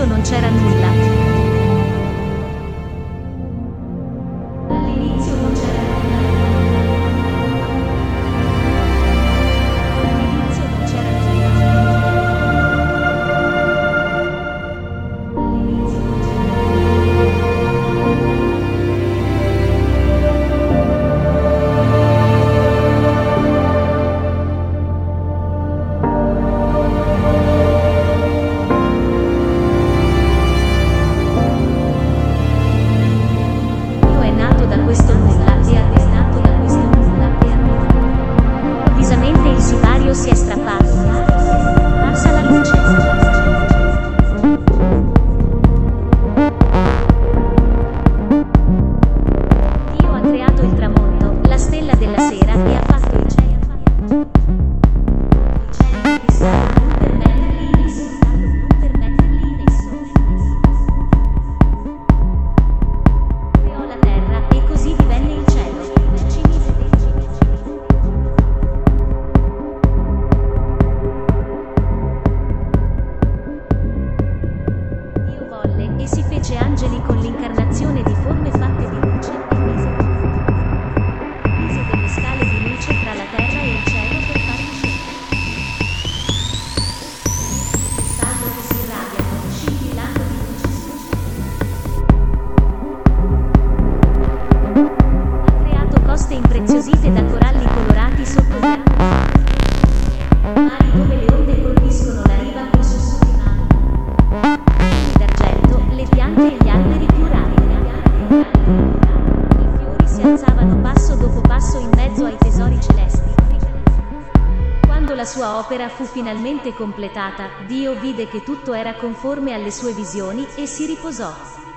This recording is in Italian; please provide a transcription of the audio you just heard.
spazio non c'era nulla. Fu finalmente completata, Dio vide che tutto era conforme alle sue visioni e si riposò.